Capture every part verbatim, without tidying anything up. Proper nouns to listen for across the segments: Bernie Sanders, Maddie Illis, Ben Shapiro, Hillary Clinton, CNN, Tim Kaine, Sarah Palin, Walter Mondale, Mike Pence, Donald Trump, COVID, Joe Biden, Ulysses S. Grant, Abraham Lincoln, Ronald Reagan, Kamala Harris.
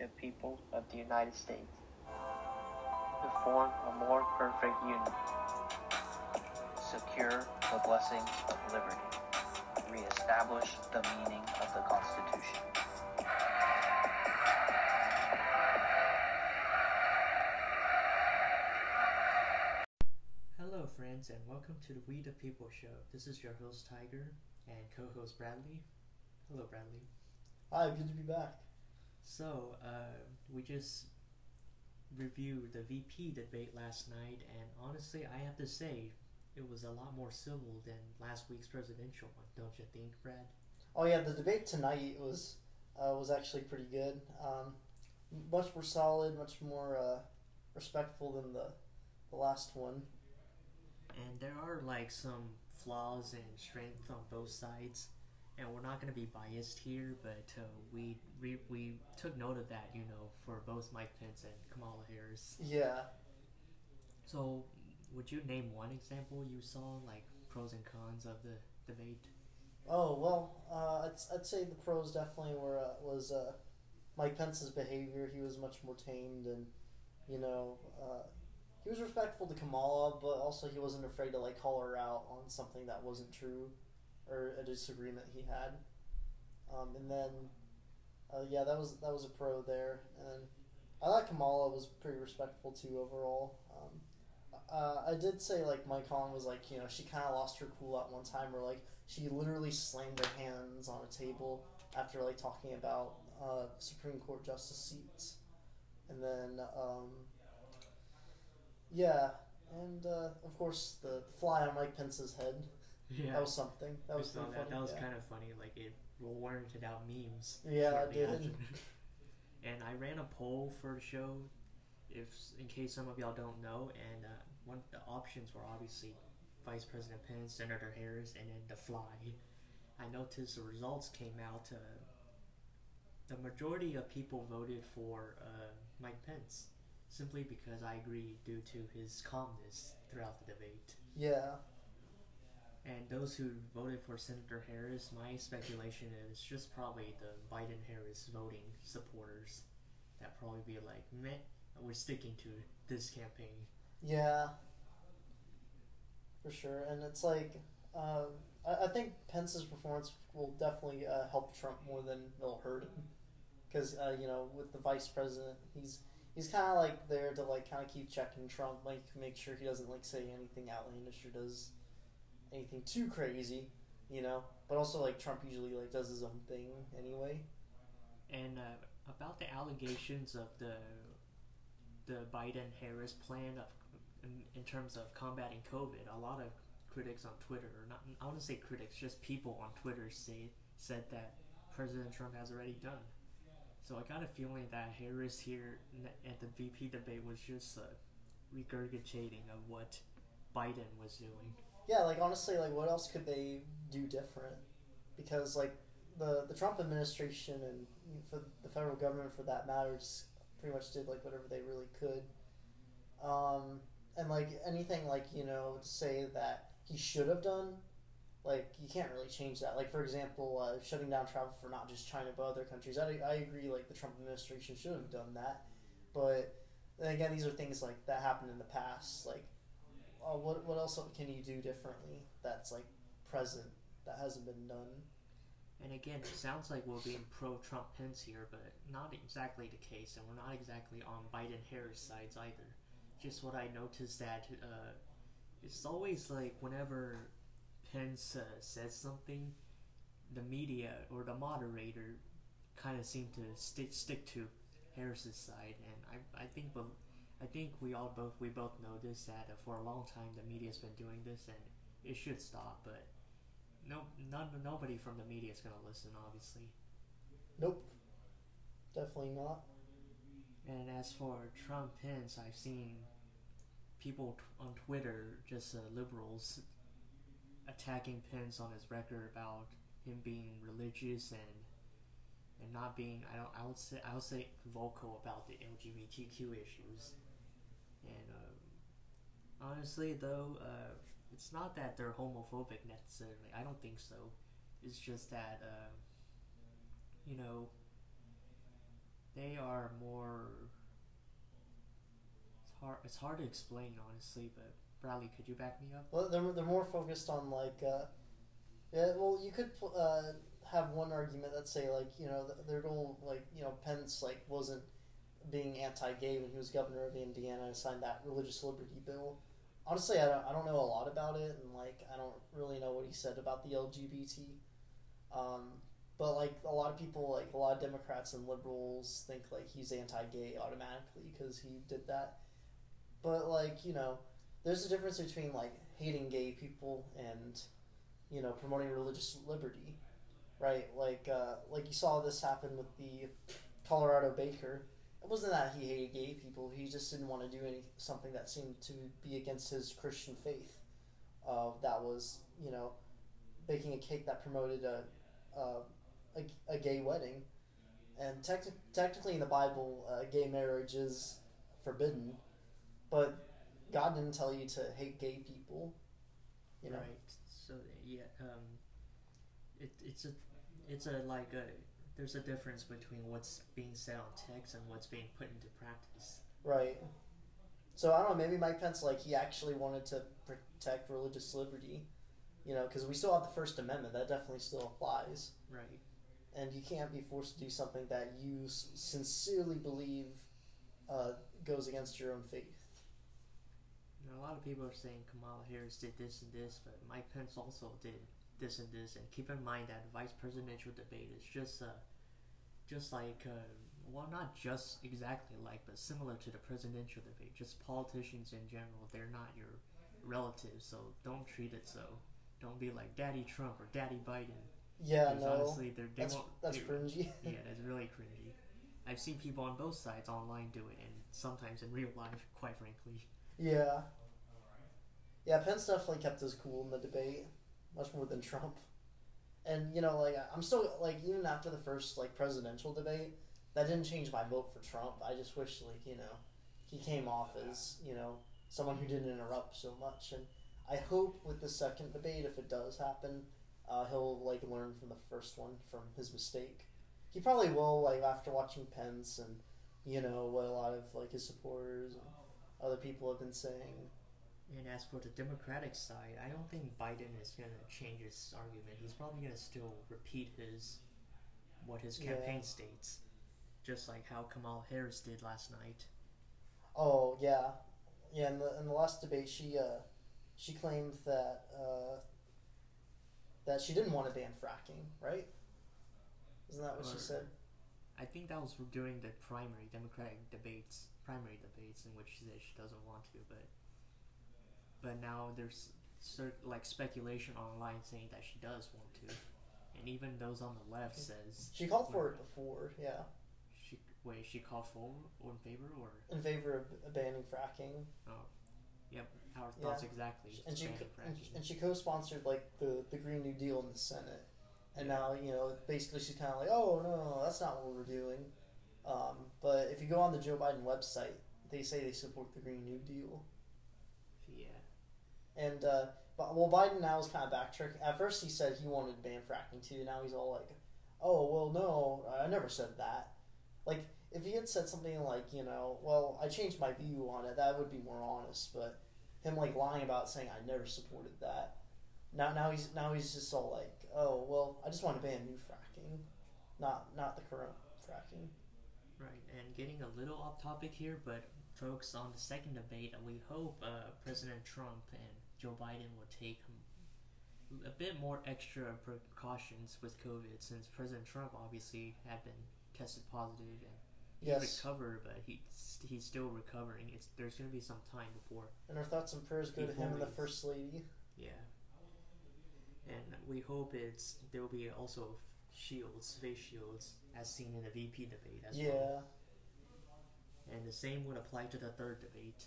and people of the United States to form a more perfect union, secure the blessings of liberty, reestablish the meaning of the Constitution. Hello friends, and welcome to the We the People Show. This is your host Tiger and co-host Bradley. Hello Bradley. Hi, good to be back. So, uh, we just reviewed the V P debate last night, and honestly, I have to say, it was a lot more civil than last week's presidential one, don't you think, Brad? Oh yeah, the debate tonight was uh, was actually pretty good. Um, much more solid, much more uh, respectful than the, the last one. And there are like some flaws and strengths on both sides. And we're not going to be biased here, but uh, we, we we took note of that, you know, for both Mike Pence and Kamala Harris. Yeah. So, would you name one example you saw, like, pros and cons of the debate? Oh, well, uh, I'd, I'd say the pros definitely were uh, was uh, Mike Pence's behavior. He was much more tamed, and, you know, uh, he was respectful to Kamala, but also he wasn't afraid to, like, call her out on something that wasn't true, or a disagreement he had. Um, and then, uh, yeah, that was that was a pro there. And I thought Kamala was pretty respectful, too, overall. Um, uh, I did say, like, my con was, like, you know, she kind of lost her cool at one time, where, like, she literally slammed her hands on a table after, like, talking about uh, Supreme Court justice seats. And then, um, yeah, and, uh, of course, the fly on Mike Pence's head. Yeah. That was something. That was funny. That, that was yeah. kind of funny. Like, it warranted out memes. Yeah, it did. And I ran a poll for the show, if in case some of y'all don't know. And uh, one of the options were obviously Vice President Pence, Senator Harris, and then the fly. I noticed the results came out. Uh, the majority of people voted for uh, Mike Pence, simply because I agree due to his calmness throughout the debate. Yeah. And those who voted for Senator Harris, my speculation is just probably the Biden-Harris voting supporters that probably be like, meh, we're sticking to this campaign. Yeah, for sure. And it's like, uh, I, I think Pence's performance will definitely uh, help Trump more than it'll hurt him. Because, uh, you know, with the vice president, he's he's kind of like there to like kind of keep checking Trump, like make sure he doesn't like say anything outlandish or does anything too crazy, you know, but also like Trump usually like does his own thing anyway. And uh, about the allegations of the the Biden-Harris plan of in, in terms of combating COVID, a lot of critics on Twitter, or not, I wouldn't say critics, just people on Twitter say said that President Trump has already done. So I got a feeling that Harris here at the V P debate was just uh, regurgitating of what Biden was doing. Yeah, like, honestly, like, what else could they do different? Because, like, the, the Trump administration and for the federal government, for that matter, just pretty much did, like, whatever they really could. Um, and, like, anything, like, you know, to say that he should have done, like, you can't really change that. Like, for example, uh, shutting down travel for not just China but other countries. I, I agree, like, the Trump administration should have done that. But, then again, these are things, like, that happened in the past, like, Uh, what what else can you do differently that's like present that hasn't been done? And again, it sounds like we're being pro-Trump Pence here, but not exactly the case, and we're not exactly on Biden-Harris sides either. Just what I noticed that uh, it's always like whenever Pence uh, says something, the media or the moderator kind of seem to stick stick to Harris's side, and I I think. But, I think we all both we both know this, that uh, for a long time the media's been doing this, and it should stop. But no, none, nobody from the media is gonna listen, obviously. Nope, definitely not. And as for Trump Pence, I've seen people t- on Twitter, just uh, liberals, attacking Pence on his record about him being religious and. And not being, I don't, I would say, I would say vocal about the L G B T Q issues. And uh, honestly, though, uh, it's not that they're homophobic necessarily. I don't think so. It's just that, uh, you know, they are more. It's hard. It's hard to explain, honestly. But Bradley, could you back me up? Well, they're they're more focused on like. Uh, yeah. Well, you could uh, have one argument that say like you know their goal like you know Pence like wasn't being anti-gay when he was governor of Indiana and signed that religious liberty bill. Honestly, I don't I don't know a lot about it, and like I don't really know what he said about the L G B T. Um, but like a lot of people, like a lot of Democrats and liberals, think like he's anti-gay automatically because he did that. But like you know, there's a difference between like hating gay people and you know promoting religious liberty, right? Like uh, like you saw this happen with the Colorado baker. It wasn't that he hated gay people. He just didn't want to do any something that seemed to be against his Christian faith. Uh, that was, you know, baking a cake that promoted a uh, a, a gay wedding. And tec technically in the Bible, uh, gay marriage is forbidden. But God didn't tell you to hate gay people. You know? Right. So, yeah. Um, it, it's a, it's a, like a... There's a difference between what's being said on text and what's being put into practice. Right. So, I don't know, maybe Mike Pence, like, he actually wanted to protect religious liberty, you know, because we still have the First Amendment. That definitely still applies. Right. And you can't be forced to do something that you sincerely believe uh, goes against your own faith. You know, a lot of people are saying Kamala Harris did this and this, but Mike Pence also did this and this. And keep in mind that vice presidential debate is just a... Uh, Just like, uh, well, not just exactly like, but similar to the presidential debate. Just politicians in general, they're not your relatives, so don't treat it so. Don't be like Daddy Trump or Daddy Biden. Yeah, no. Honestly, they're, they that's that's they, cringy. Yeah, that's really cringy. I've seen people on both sides online do it, and sometimes in real life, quite frankly. Yeah. Yeah, Pence definitely kept his cool in the debate, much more than Trump. And, you know, like, I'm still, like, even after the first, like, presidential debate, that didn't change my vote for Trump. I just wish, like, you know, he came off as, you know, someone who didn't interrupt so much. And I hope with the second debate, if it does happen, uh, he'll, like, learn from the first one, from his mistake. He probably will, like, after watching Pence and, you know, what a lot of, like, his supporters and other people have been saying. And as for the Democratic side, I don't think Biden is going to change his argument. He's probably going to still repeat his what his campaign yeah. states, just like how Kamala Harris did last night. Oh, yeah. Yeah, in the, in the last debate, she uh, she claimed that, uh, that she didn't want to ban fracking, right? Isn't that what or, she said? I think that was during the primary Democratic debates, primary debates in which she said she doesn't want to, but... But now there's cert like speculation online saying that she does want to, and even those on the left says she called for it before. Yeah. She wait. She called for or in favor or in favor of banning fracking. Oh, yep. Our thoughts yeah. exactly. And she and, and she co-sponsored like the the Green New Deal in the Senate, and yeah. now you know basically she's kind of like, oh no, no, that's not what we're doing. Um, but if you go on the Joe Biden website, they say they support the Green New Deal. Yeah. And, uh, well, Biden now is kind of backtracking. At first he said he wanted to ban fracking too. Now he's all like, oh, well, no, I never said that. Like, if he had said something like, you know, well, I changed my view on it, that would be more honest. But him, like, lying about saying I never supported that, now now he's now he's just all like, oh, well, I just want to ban new fracking, not, not the current fracking. Right, and getting a little off topic here, but folks, on the second debate, we hope uh, President Trump and Joe Biden will take a bit more extra precautions with COVID, since President Trump obviously had been tested positive and he yes. recovered, but he he's still recovering. It's there's going to be some time before. And our thoughts and prayers go to him and the First Lady. Yeah, and we hope it's there will be also shields, face shields, as seen in the V P debate as yeah. well. Yeah, and the same would apply to the third debate.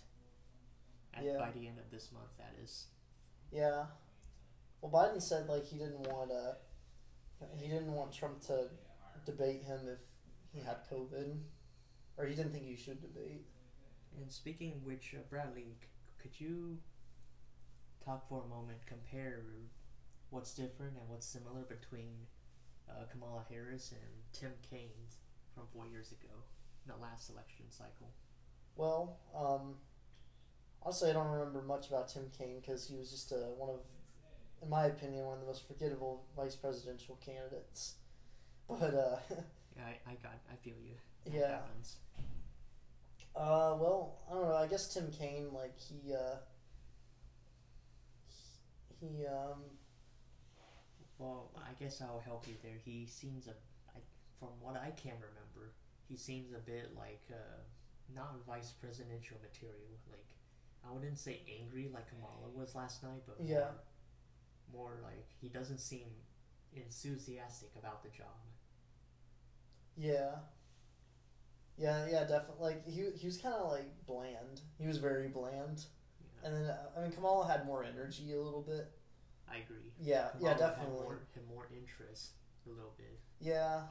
At, yeah. by the end of this month, that is. Yeah. Well, Biden said like he didn't want uh, he didn't want Trump to debate him if he had COVID, or he didn't think he should debate. And speaking of which, uh, Bradley, c could you talk for a moment, compare what's different and what's similar between uh, Kamala Harris and Tim Kaine from four years ago? the last election cycle? Well, um, honestly, I don't remember much about Tim Kaine because he was just uh, one of, in my opinion, one of the most forgettable vice presidential candidates. But, uh... yeah, I, I got, I feel you. That yeah. Happens. Uh, well, I don't know, I guess Tim Kaine, like, he, uh... He, he um... Well, I guess I'll help you there. He seems, a, I, from what I can remember, he seems a bit like, uh, not vice presidential material. Like, I wouldn't say angry like Kamala was last night, but yeah. more, more like, he doesn't seem enthusiastic about the job. Yeah. Yeah, yeah, definitely. Like, he, he was kind of, like, bland. He was very bland. Yeah. And then, uh, I mean, Kamala had more energy a little bit. I agree. Yeah, Kamala yeah, definitely. Had more, had more interest a little bit. Yeah,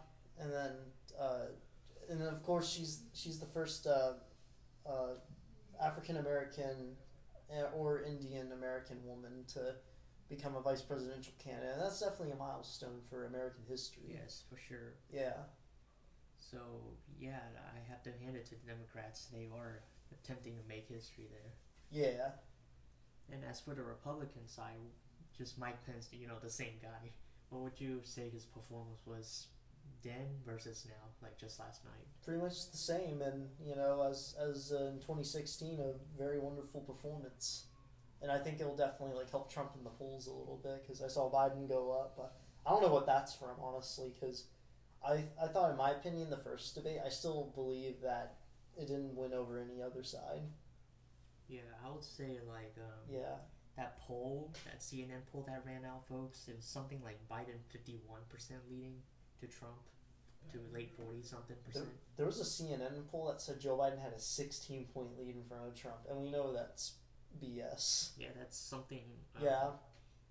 and then, uh, and then of course she's she's the first uh, uh, African American or Indian American woman to become a vice presidential candidate. And that's definitely a milestone for American history. Yes, for sure. Yeah. So yeah, I have to hand it to the Democrats. They are attempting to make history there. Yeah. And as for the Republican side. Just Mike Pence, you know, the same guy. What would you say his performance was then versus now, like just last night? Pretty much the same, and, you know, as as uh, in twenty sixteen, a very wonderful performance. And I think it'll definitely, like, help Trump in the polls a little bit, because I saw Biden go up. But I don't know what that's from, honestly, because I, I thought, in my opinion, the first debate, I still believe that it didn't win over any other side. Yeah, I would say, like, um... yeah. That poll, that C N N poll that ran out, folks, it was something like Biden fifty-one percent leading to Trump to late forty-something percent. There, there was a C N N poll that said Joe Biden had a sixteen-point lead in front of Trump, and we know that's B S. Yeah, that's something... Um, yeah.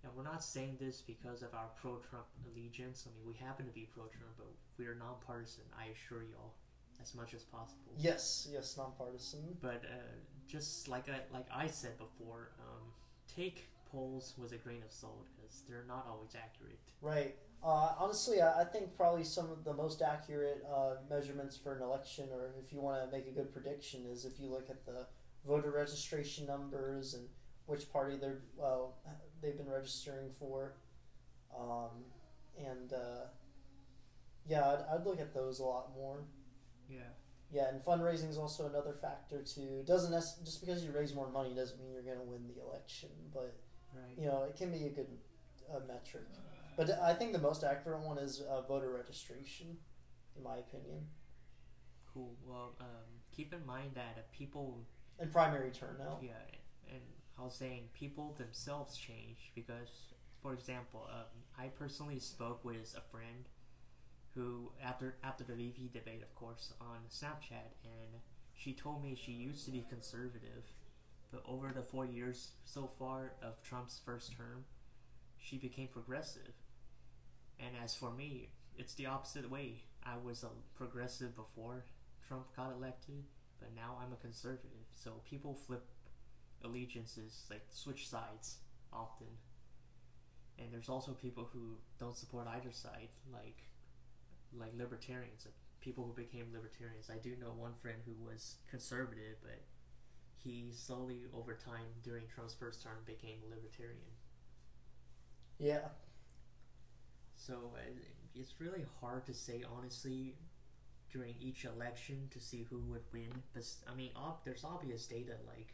And we're not saying this because of our pro-Trump allegiance. I mean, we happen to be pro-Trump, but we're nonpartisan, I assure y'all, as much as possible. Yes, yes, nonpartisan. But uh, just like I, like I said before... Um, Take polls with a grain of salt because they're not always accurate. Right. Uh, honestly, I, I think probably some of the most accurate uh, measurements for an election, or if you want to make a good prediction, is if you look at the voter registration numbers and which party they're uh, they've been registering for, um, and uh, yeah, I'd, I'd look at those a lot more. Yeah. Yeah, and fundraising is also another factor too. Doesn't just because you raise more money doesn't mean you're going to win the election, but right. you know it can be a good uh, metric. But I think the most accurate one is uh, voter registration, in my opinion. Cool. Well, um, keep in mind that uh, people and primary turnout. Yeah, and I was saying people themselves change because, for example, um, I personally spoke with a friend. Who after after the V P debate, of course, on Snapchat, and she told me she used to be conservative, but over the four years so far of Trump's first term, she became progressive. And as for me, it's the opposite way. I was a progressive before Trump got elected, but now I'm a conservative. So people flip allegiances, like switch sides often. And there's also people who don't support either side, like. Like libertarians, like people who became libertarians. I do know one friend who was conservative, but he slowly over time during Trump's first term became a libertarian. Yeah. So it's really hard to say, honestly, during each election to see who would win. But I mean, op- there's obvious data like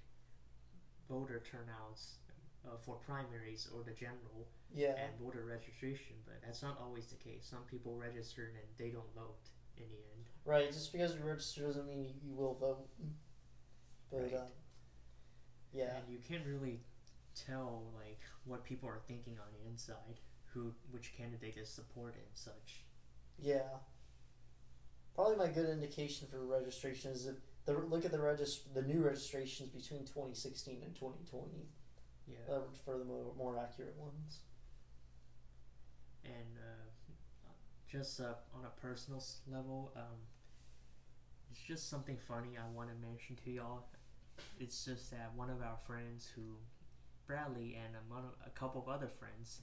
voter turnouts uh, for primaries or the general. Yeah. And voter registration, but that's not always the case. Some people register and they don't vote in the end. Right, just because you register doesn't mean you will vote. But, right. um, yeah. And you can't really tell, like, what people are thinking on the inside, who, which candidate is supported and such. Yeah. Probably my good indication for registration is if the, look at the regist- the new registrations between twenty sixteen and twenty twenty. Yeah. Uh, for the more, more accurate ones. And uh, just uh, on a personal level, um, it's just something funny I want to mention to y'all. It's just that one of our friends who, Bradley and a, a couple of other friends,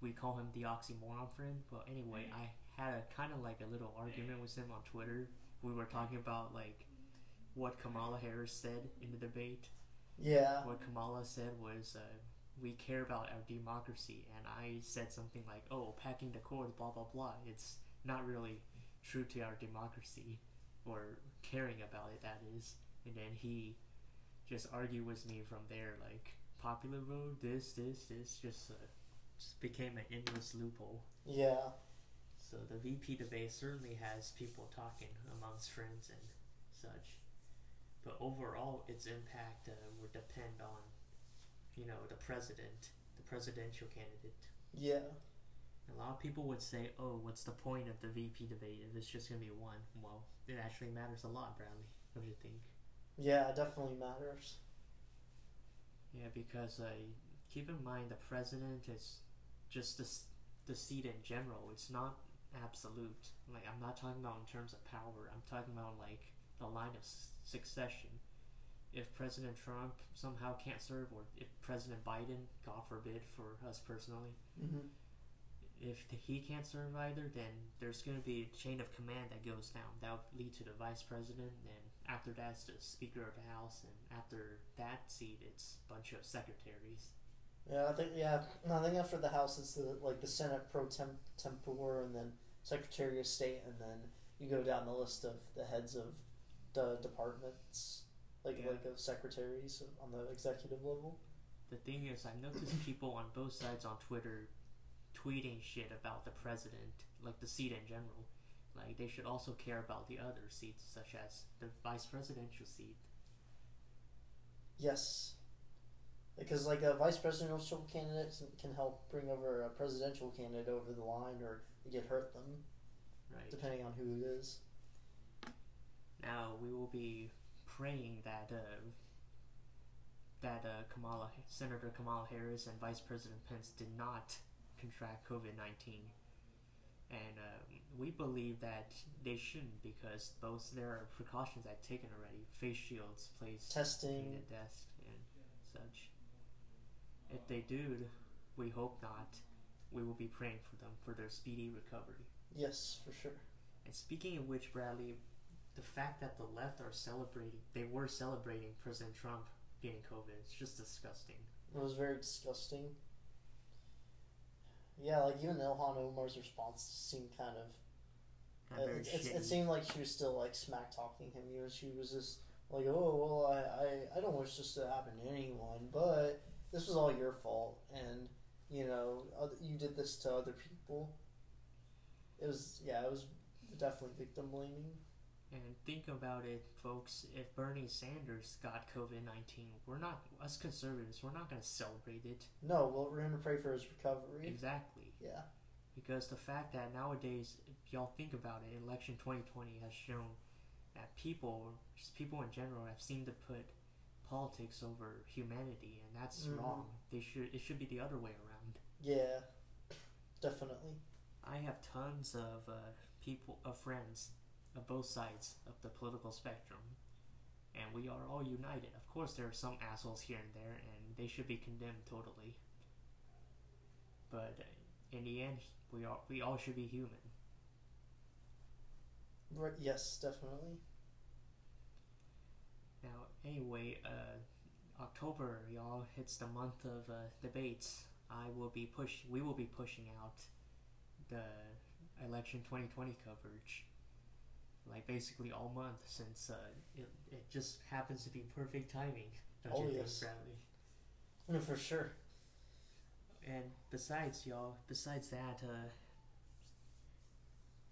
we call him the oxymoron friend. But anyway, I had a kind of like a little argument with him on Twitter we were talking about, like, what Kamala Harris said in the debate. Yeah. What Kamala said was, uh, we care about our democracy. And I said something like, oh, packing the cords, blah, blah, blah. It's not really true to our democracy, or caring about it, that is. And then he just argued with me from there, like, popular vote, this, this, this, just, uh, just became an endless loophole. Yeah. So the V P debate certainly has people talking amongst friends and such. But overall, its impact uh, would depend on, you know, the president, the presidential candidate. Yeah. A lot of people would say, oh, what's the point of the V P debate if it's just going to be one? Well, it actually matters a lot, Bradley. What do you think? Yeah, it definitely matters. Yeah, because uh, keep in mind the president is just the, the seat in general. It's not absolute. Like, I'm not talking about in terms of power. I'm talking about, like, the line of succession. If President Trump somehow can't serve, or if President Biden, God forbid for us personally, mm-hmm. if he can't serve either, then there's going to be a chain of command that goes down. That would lead to the vice president, and after that's the Speaker of the House, and after that seat, it's a bunch of secretaries. Yeah, I think yeah, I think after the House, it's the, like the Senate pro temp- tempore, and then Secretary of State, and then you go down the list of the heads of the departments, like yeah. like of secretaries on the executive level. The thing is, I noticed people on both sides on Twitter tweeting shit about the president, like the seat in general. Like, they should also care about the other seats, such as the vice presidential seat. Yes. Because, like, a vice presidential candidate can help bring over a presidential candidate over the line, or get hurt them, right? Depending on who it is. Now, we will be praying that uh, that uh, Kamala, Senator Kamala Harris and Vice President Pence did not contract COVID nineteen. And um, we believe that they shouldn't, because both there are precautions I've taken already. Face shields, placed, testing, at desk, and such. If they do, we hope not. We will be praying for them for their speedy recovery. Yes, for sure. And speaking of which, Bradley, the fact that the left are celebrating, they were celebrating President Trump getting COVID, it's just disgusting. It was very disgusting. Yeah, like, even Ilhan Omar's response seemed kind of, uh, it, it, it seemed like she was still, like, smack-talking him. You know, she was just like, oh, well, I, I, I don't wish this to happen to anyone, but this was all your fault, and, you know, you did this to other people. It was, yeah, it was definitely victim-blaming. And think about it, folks, if Bernie Sanders got COVID nineteen, we're not, us conservatives, we're not going to celebrate it. No, well, we're going to pray for his recovery. Exactly. Yeah. Because the fact that nowadays, if y'all think about it, election twenty twenty has shown that people, just people in general, have seemed to put politics over humanity, and that's mm-hmm. wrong. They should, it should be the other way around. Yeah, definitely. I have tons of uh, people, of friends, of both sides of the political spectrum, and we are all united. Of course, there are some assholes here and there, and they should be condemned totally. But in the end, we all we all should be human. Right. Yes, definitely. Now, anyway, uh, October, y'all, it's the month of uh, debates. I will be push. We will be pushing out the election twenty twenty coverage. Like, basically all month, since uh, it, it just happens to be perfect timing. Don't oh, you yes. think, Bradley? For sure. And besides, y'all, besides that,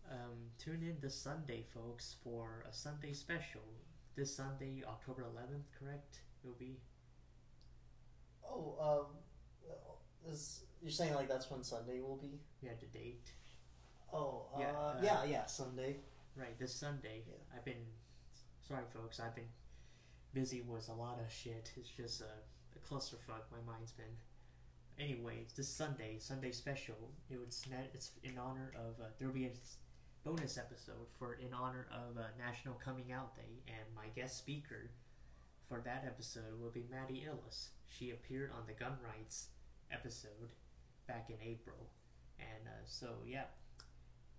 uh, um, tune in this Sunday, folks, for a Sunday special. This Sunday, October eleventh, correct? It'll be... Oh, um, is, you're saying, like, that's when Sunday will be? Yeah, the date. Oh, uh, yeah, uh, yeah, yeah, Sunday. Right, this Sunday. Yeah. I've been, sorry folks, I've been busy with a lot of shit. It's just a, a clusterfuck my mind's been. Anyways, this Sunday, Sunday special, it was, it's in honor of, uh, there'll be a bonus episode for in honor of uh, National Coming Out Day, and my guest speaker for that episode will be Maddie Illis. She appeared on the gun rights episode back in April, and uh, so yeah,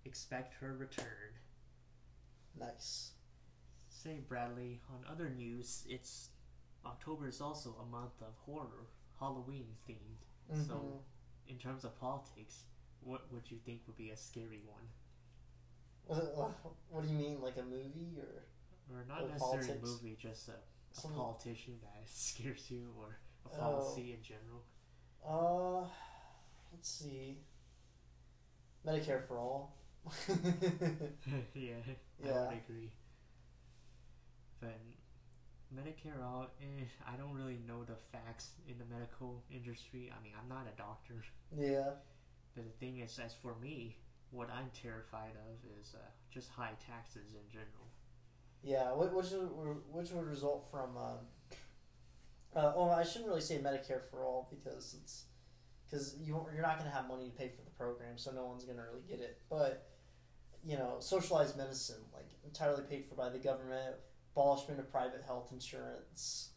expect her return. Nice. say, Bradley, on other news, it's October is also a month of horror, Halloween themed. Mm-hmm. So, in terms of politics, what would you think would be a scary one? What do you mean, like a movie or? Or not or necessarily politics? A movie, just a, a Some... politician that scares you, or a policy uh, in general. Uh, let's see. Medicare for all. yeah, yeah, I would agree. But Medicare, all, eh, I don't really know the facts in the medical industry. I mean, I'm not a doctor. Yeah. But the thing is, as for me, what I'm terrified of is uh, just high taxes in general. Yeah, which would, which would result from... Um, uh, oh, I shouldn't really say Medicare for all because it's... Because you, you're not going to have money to pay for the program, so no one's going to really get it. But, you know, socialized medicine, like entirely paid for by the government, abolishment of private health insurance.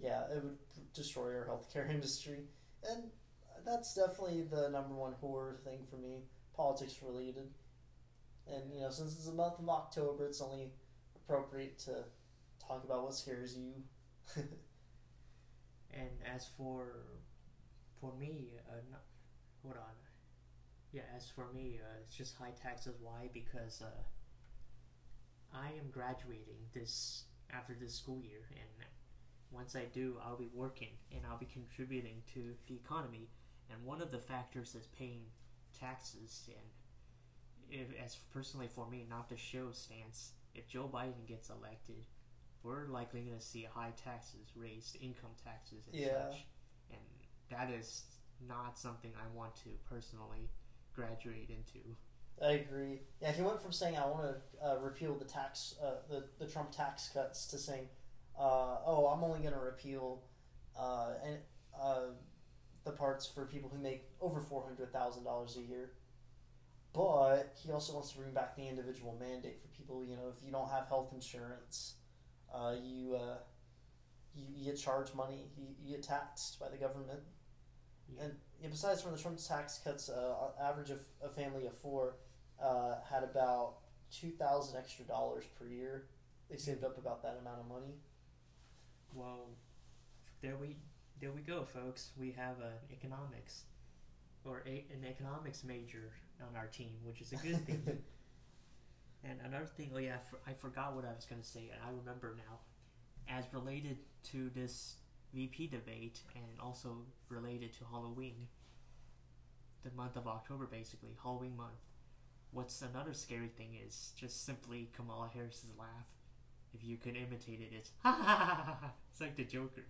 Yeah, it would destroy our healthcare industry. And that's definitely the number one horror thing for me, politics related. And, you know, since it's the month of October, it's only appropriate to talk about what scares you. And as for... For me, uh, not, hold on. Yeah, as for me, uh, it's just high taxes. Why? Because uh, I am graduating this after this school year, and once I do, I'll be working and I'll be contributing to the economy. And one of the factors is paying taxes. And if, as personally for me, not the show stance, if Joe Biden gets elected, we're likely going to see high taxes raised, income taxes, and yeah. such. And that is not something I want to personally graduate into. I agree. Yeah, he went from saying, I want to uh, repeal the tax, uh, the, the Trump tax cuts, to saying, uh, oh, I'm only going to repeal uh, and, uh, the parts for people who make over four hundred thousand dollars a year. But he also wants to bring back the individual mandate for people, you know, if you don't have health insurance, uh, you, uh, you, you get charged money, you, you get taxed by the government. Yeah. And yeah, besides from the Trump tax cuts, uh, average of a family of four uh, had about two thousand extra dollars per year. They saved up about that amount of money. Well, there we there we go, folks. We have an economics or a, an economics major on our team, which is a good thing. And another thing, oh yeah, I forgot what I was going to say, and I remember now. As related to this V P debate and also related to Halloween, the month of October basically, Halloween month, what's another scary thing is just simply Kamala Harris's laugh. If you could imitate it, it's ha ha ha ha ha. It's like the Joker.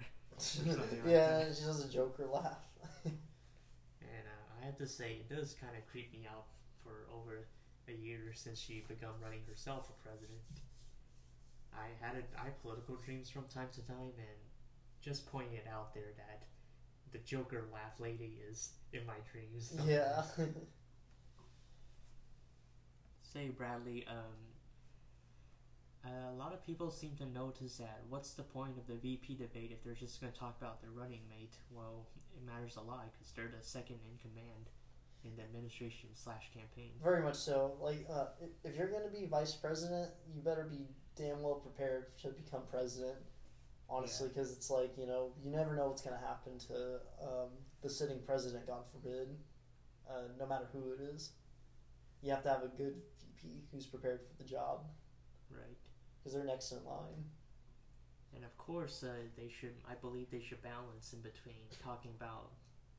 Yeah, like she does a Joker laugh. And uh, I have to say, it does kind of creep me out for over a year since she began running herself for president. I had a, I had political dreams from time to time, and just pointing it out there that the Joker laugh lady is in my dreams. Sometimes. Yeah. Say, Bradley, um, a lot of people seem to notice that what's the point of the V P debate if they're just going to talk about their running mate? Well, it matters a lot because they're the second in command in the administration slash campaign. Very much so. Like, uh, if you're going to be vice president, you better be damn well prepared to become president, honestly, because yeah. It's like, you know, you never know what's going to happen to um, the sitting president, God forbid, uh, no matter who it is. You have to have a good V P who's prepared for the job. Right. Because they're next in line. And of course, uh, they should, I believe they should balance in between talking about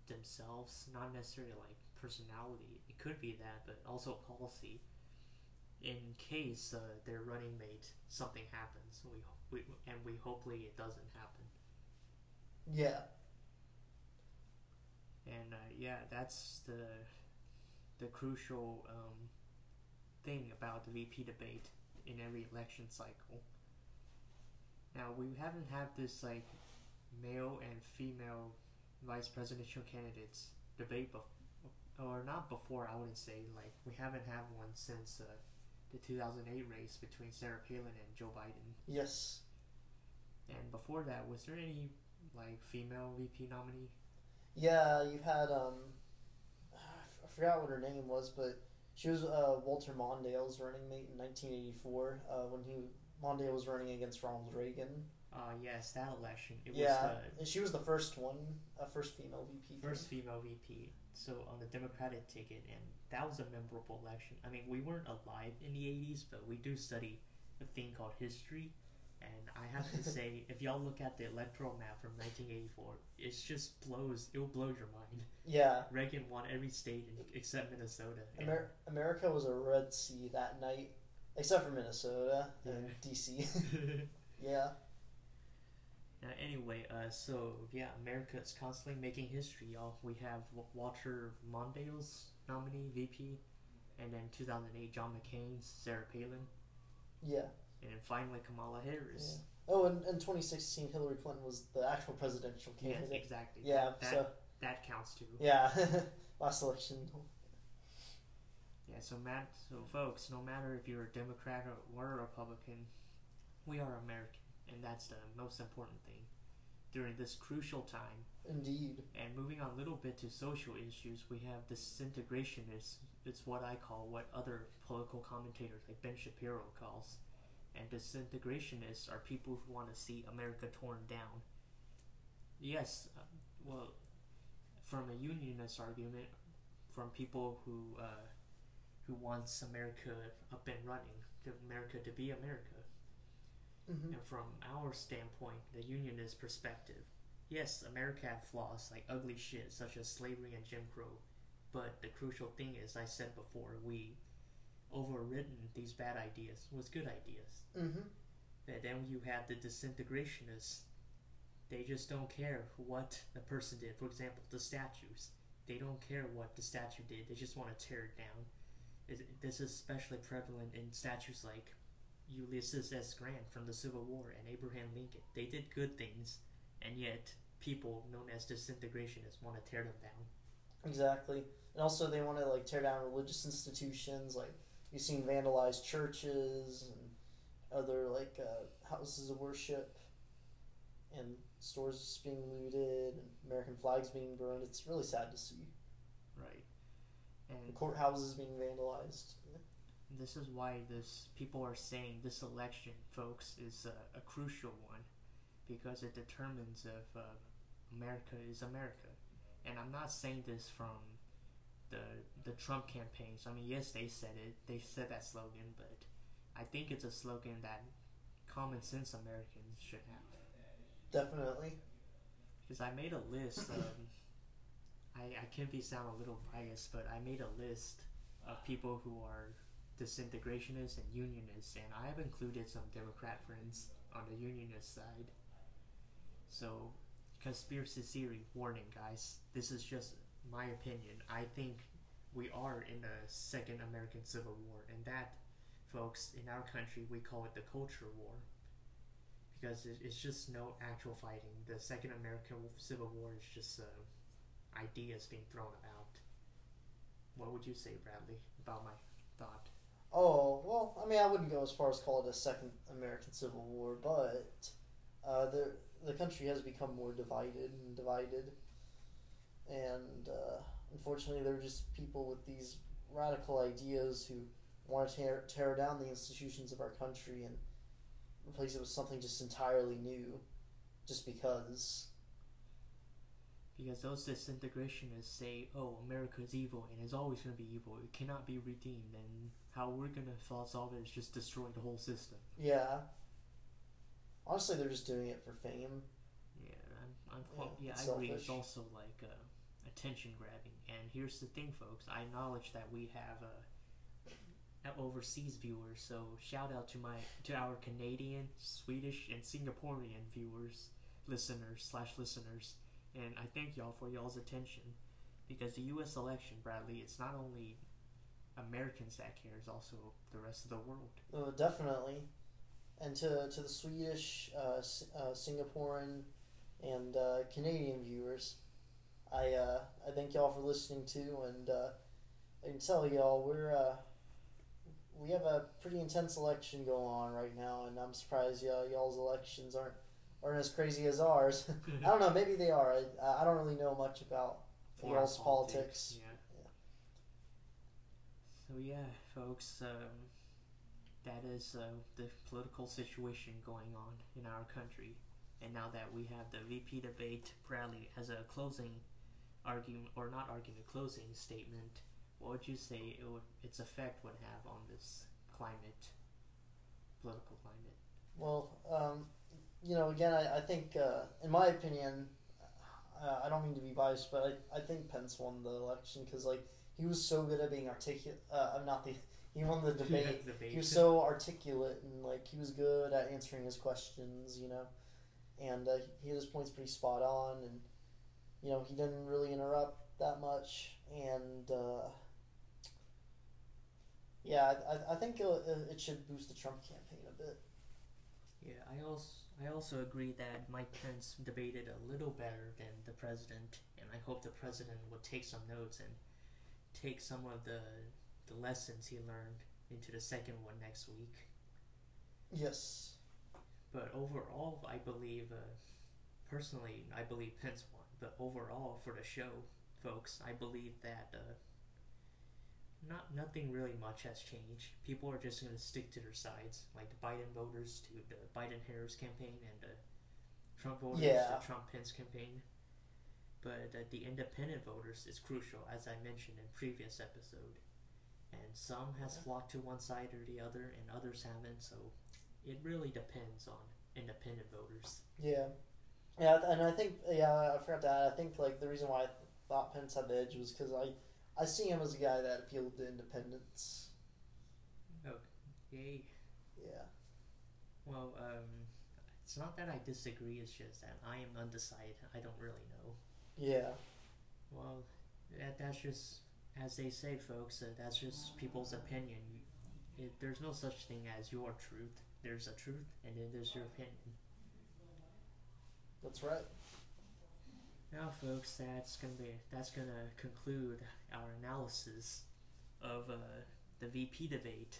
themselves, not necessarily like personality, it could be that, but also policy, in case uh, their running mate something happens, we, we and we hopefully it doesn't happen. Yeah. And uh, yeah, that's the the crucial um, thing about the V P debate in every election cycle. Now we haven't had this like male and female vice presidential candidates debate before, or not before. I wouldn't say like we haven't had one since. Uh, The two thousand eight race between Sarah Palin and Joe Biden. Yes. And before that, was there any like female V P nominee? Yeah, you had um, I forgot what her name was, but she was uh Walter Mondale's running mate in nineteen eighty-four uh, when he Mondale was running against Ronald Reagan. Uh, yes, that election. It yeah, was, uh, and she was the first one, uh, first female V P. First thing. Female V P, so on the Democratic ticket, and that was a memorable election. I mean, we weren't alive in the eighties, but we do study a thing called history, and I have to say, if y'all look at the electoral map from nineteen eighty-four, it just blows, it'll blow your mind. Yeah. Reagan won every state except Minnesota. Amer- America was a Red Sea that night, except for Minnesota and yeah. D C Yeah. Uh, anyway, uh, so yeah, America is constantly making history, y'all. We have Walter Mondale's nominee, V P, and then two thousand eight, John McCain's Sarah Palin. Yeah. And then finally, Kamala Harris. Yeah. Oh, and in twenty sixteen, Hillary Clinton was the actual presidential candidate. Yes, exactly. Yeah, that, so. That counts too. Yeah, last election. Yeah, so, Matt, so folks, no matter if you're a Democrat or a Republican, we are American. And that's the most important thing during this crucial time. Indeed. And moving on a little bit to social issues, we have disintegration. Is it's what I call, what other political commentators like Ben Shapiro calls. And disintegrationists are people who want to see America torn down. Yes, uh, well, from a unionist argument, from people who uh, who wants America up and running, America to be America. Mm-hmm. And from our standpoint, the unionist perspective, yes, America had flaws like ugly shit such as slavery and Jim Crow, but the crucial thing is, I said before, we overridden these bad ideas with good ideas. Mm-hmm. And then you had the disintegrationists. They just don't care what the person did. For example, the statues. They don't care what the statue did. They just want to tear it down. It, this is especially prevalent in statues like Ulysses S. Grant from the Civil War and Abraham Lincoln. They did good things, and yet people known as disintegrationists want to tear them down. Exactly. And also they want to like tear down religious institutions. Like you've seen vandalized churches and other like uh, houses of worship and stores being looted and American flags being burned. It's really sad to see. Right. And courthouses being vandalized. Yeah. This is why this people are saying this election, folks, is uh, a crucial one, because it determines if uh, America is America. And I'm not saying this from the the Trump campaigns. I mean, yes, they said it. They said that slogan, but I think it's a slogan that common sense Americans should have. Definitely. Because I made a list. Um, I, I can be sound a little biased, but I made a list of people who are disintegrationists and unionists, and I have included some Democrat friends on the unionist side. So, conspiracy theory warning, guys. This is just my opinion. I think we are in a second American Civil War, and that, folks, in our country, we call it the culture war, because it's just no actual fighting. The second American Civil War is just uh, ideas being thrown about. What would you say, Bradley, about my thought? Oh, well, I mean, I wouldn't go as far as call it a second American Civil War, but uh, the the country has become more divided and divided, and uh, unfortunately, there are just people with these radical ideas who want to tear, tear down the institutions of our country and replace it with something just entirely new, just because. Because those disintegrationists say, oh, America is evil and it's always going to be evil. It cannot be redeemed. And how we're going to solve it is just destroy the whole system. Yeah. Honestly, they're just doing it for fame. Yeah, I'm, I'm quite, yeah, yeah I agree. It's also like uh, attention grabbing. And here's the thing, folks. I acknowledge that we have uh, overseas viewers. So shout out to my to our Canadian, Swedish, and Singaporean viewers, listeners, slash listeners. And I thank y'all for y'all's attention, because the U S election, Bradley, it's not only Americans that care, it's also the rest of the world. Oh, definitely. And to to the Swedish, uh, uh, Singaporean, and uh, Canadian viewers, I uh, I thank y'all for listening too, and uh, I can tell y'all we're uh, we have a pretty intense election going on right now, and I'm surprised y'all, y'all's elections aren't. Aren't as crazy as ours. I don't know. Maybe they are. I, I don't really know much about y'all's politics. politics. Yeah. yeah. So yeah, folks. Um, that is uh, the political situation going on in our country. And now that we have the V P debate rally as a closing argument, or not argument, closing statement, what would you say it would, its effect would have on this climate, political climate? Well, um, you know, again, I, I think, uh, in my opinion, uh, I don't mean to be biased, but I, I think Pence won the election because, like, he was so good at being articulate. Uh, I'm not the... He won the debate. debate. He was so articulate, and, like, he was good at answering his questions, you know. And uh, he had his points pretty spot on, and, you know, he didn't really interrupt that much. And, uh, yeah, I, I think it should boost the Trump campaign a bit. Yeah, I also, I also agree that Mike Pence debated a little better than the president, and I hope the president will take some notes and take some of the... the lessons he learned into the second one next week. Yes. But overall, I believe, uh, personally, I believe Pence won. But overall, for the show, folks, I believe that uh, not nothing really much has changed. People are just going to stick to their sides, like the Biden voters to the Biden-Harris campaign and the Trump voters yeah. to the Trump-Pence campaign. But uh, the independent voters is crucial, as I mentioned in previous episode. And some has flocked to one side or the other, and others haven't, so it really depends on independent voters. Yeah. Yeah, and I think, yeah, I forgot to add, I think, like, the reason why I thought Pence had the edge was because I, I see him as a guy that appealed to independents. Okay. Yeah. Well, um, it's not that I disagree, it's just that I am undecided. I don't really know. Yeah. Well, that that's just... As they say, folks, uh, that's just people's opinion. You, it, there's no such thing as your truth. There's a truth, and then there's your opinion. That's right. Now, folks, that's gonna be that's gonna conclude our analysis of uh, the V P debate.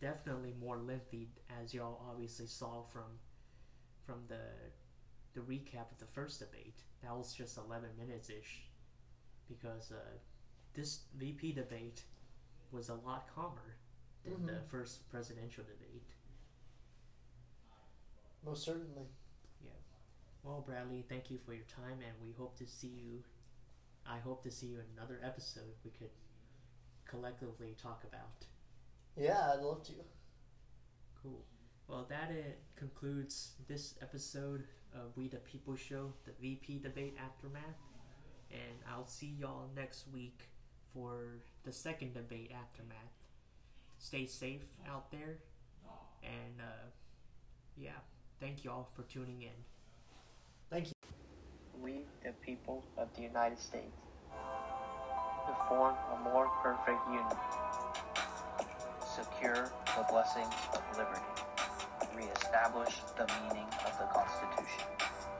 Definitely more lengthy, as y'all obviously saw from from the the recap of the first debate. That was just eleven minutes ish, because. Uh, This V P debate was a lot calmer than mm-hmm. the first presidential debate. Most certainly. Yeah. Well, Bradley, thank you for your time, and we hope to see you. I hope to see you in another episode we could collectively talk about. Yeah, I'd love to. Cool. Well, that it concludes this episode of We the People Show, the V P debate aftermath, and I'll see y'all next week for the second debate aftermath. Stay safe out there, and uh, yeah, thank y'all for tuning in. Thank you. We, the people of the United States, to form a more perfect union, secure the blessings of liberty, reestablish the meaning of the Constitution.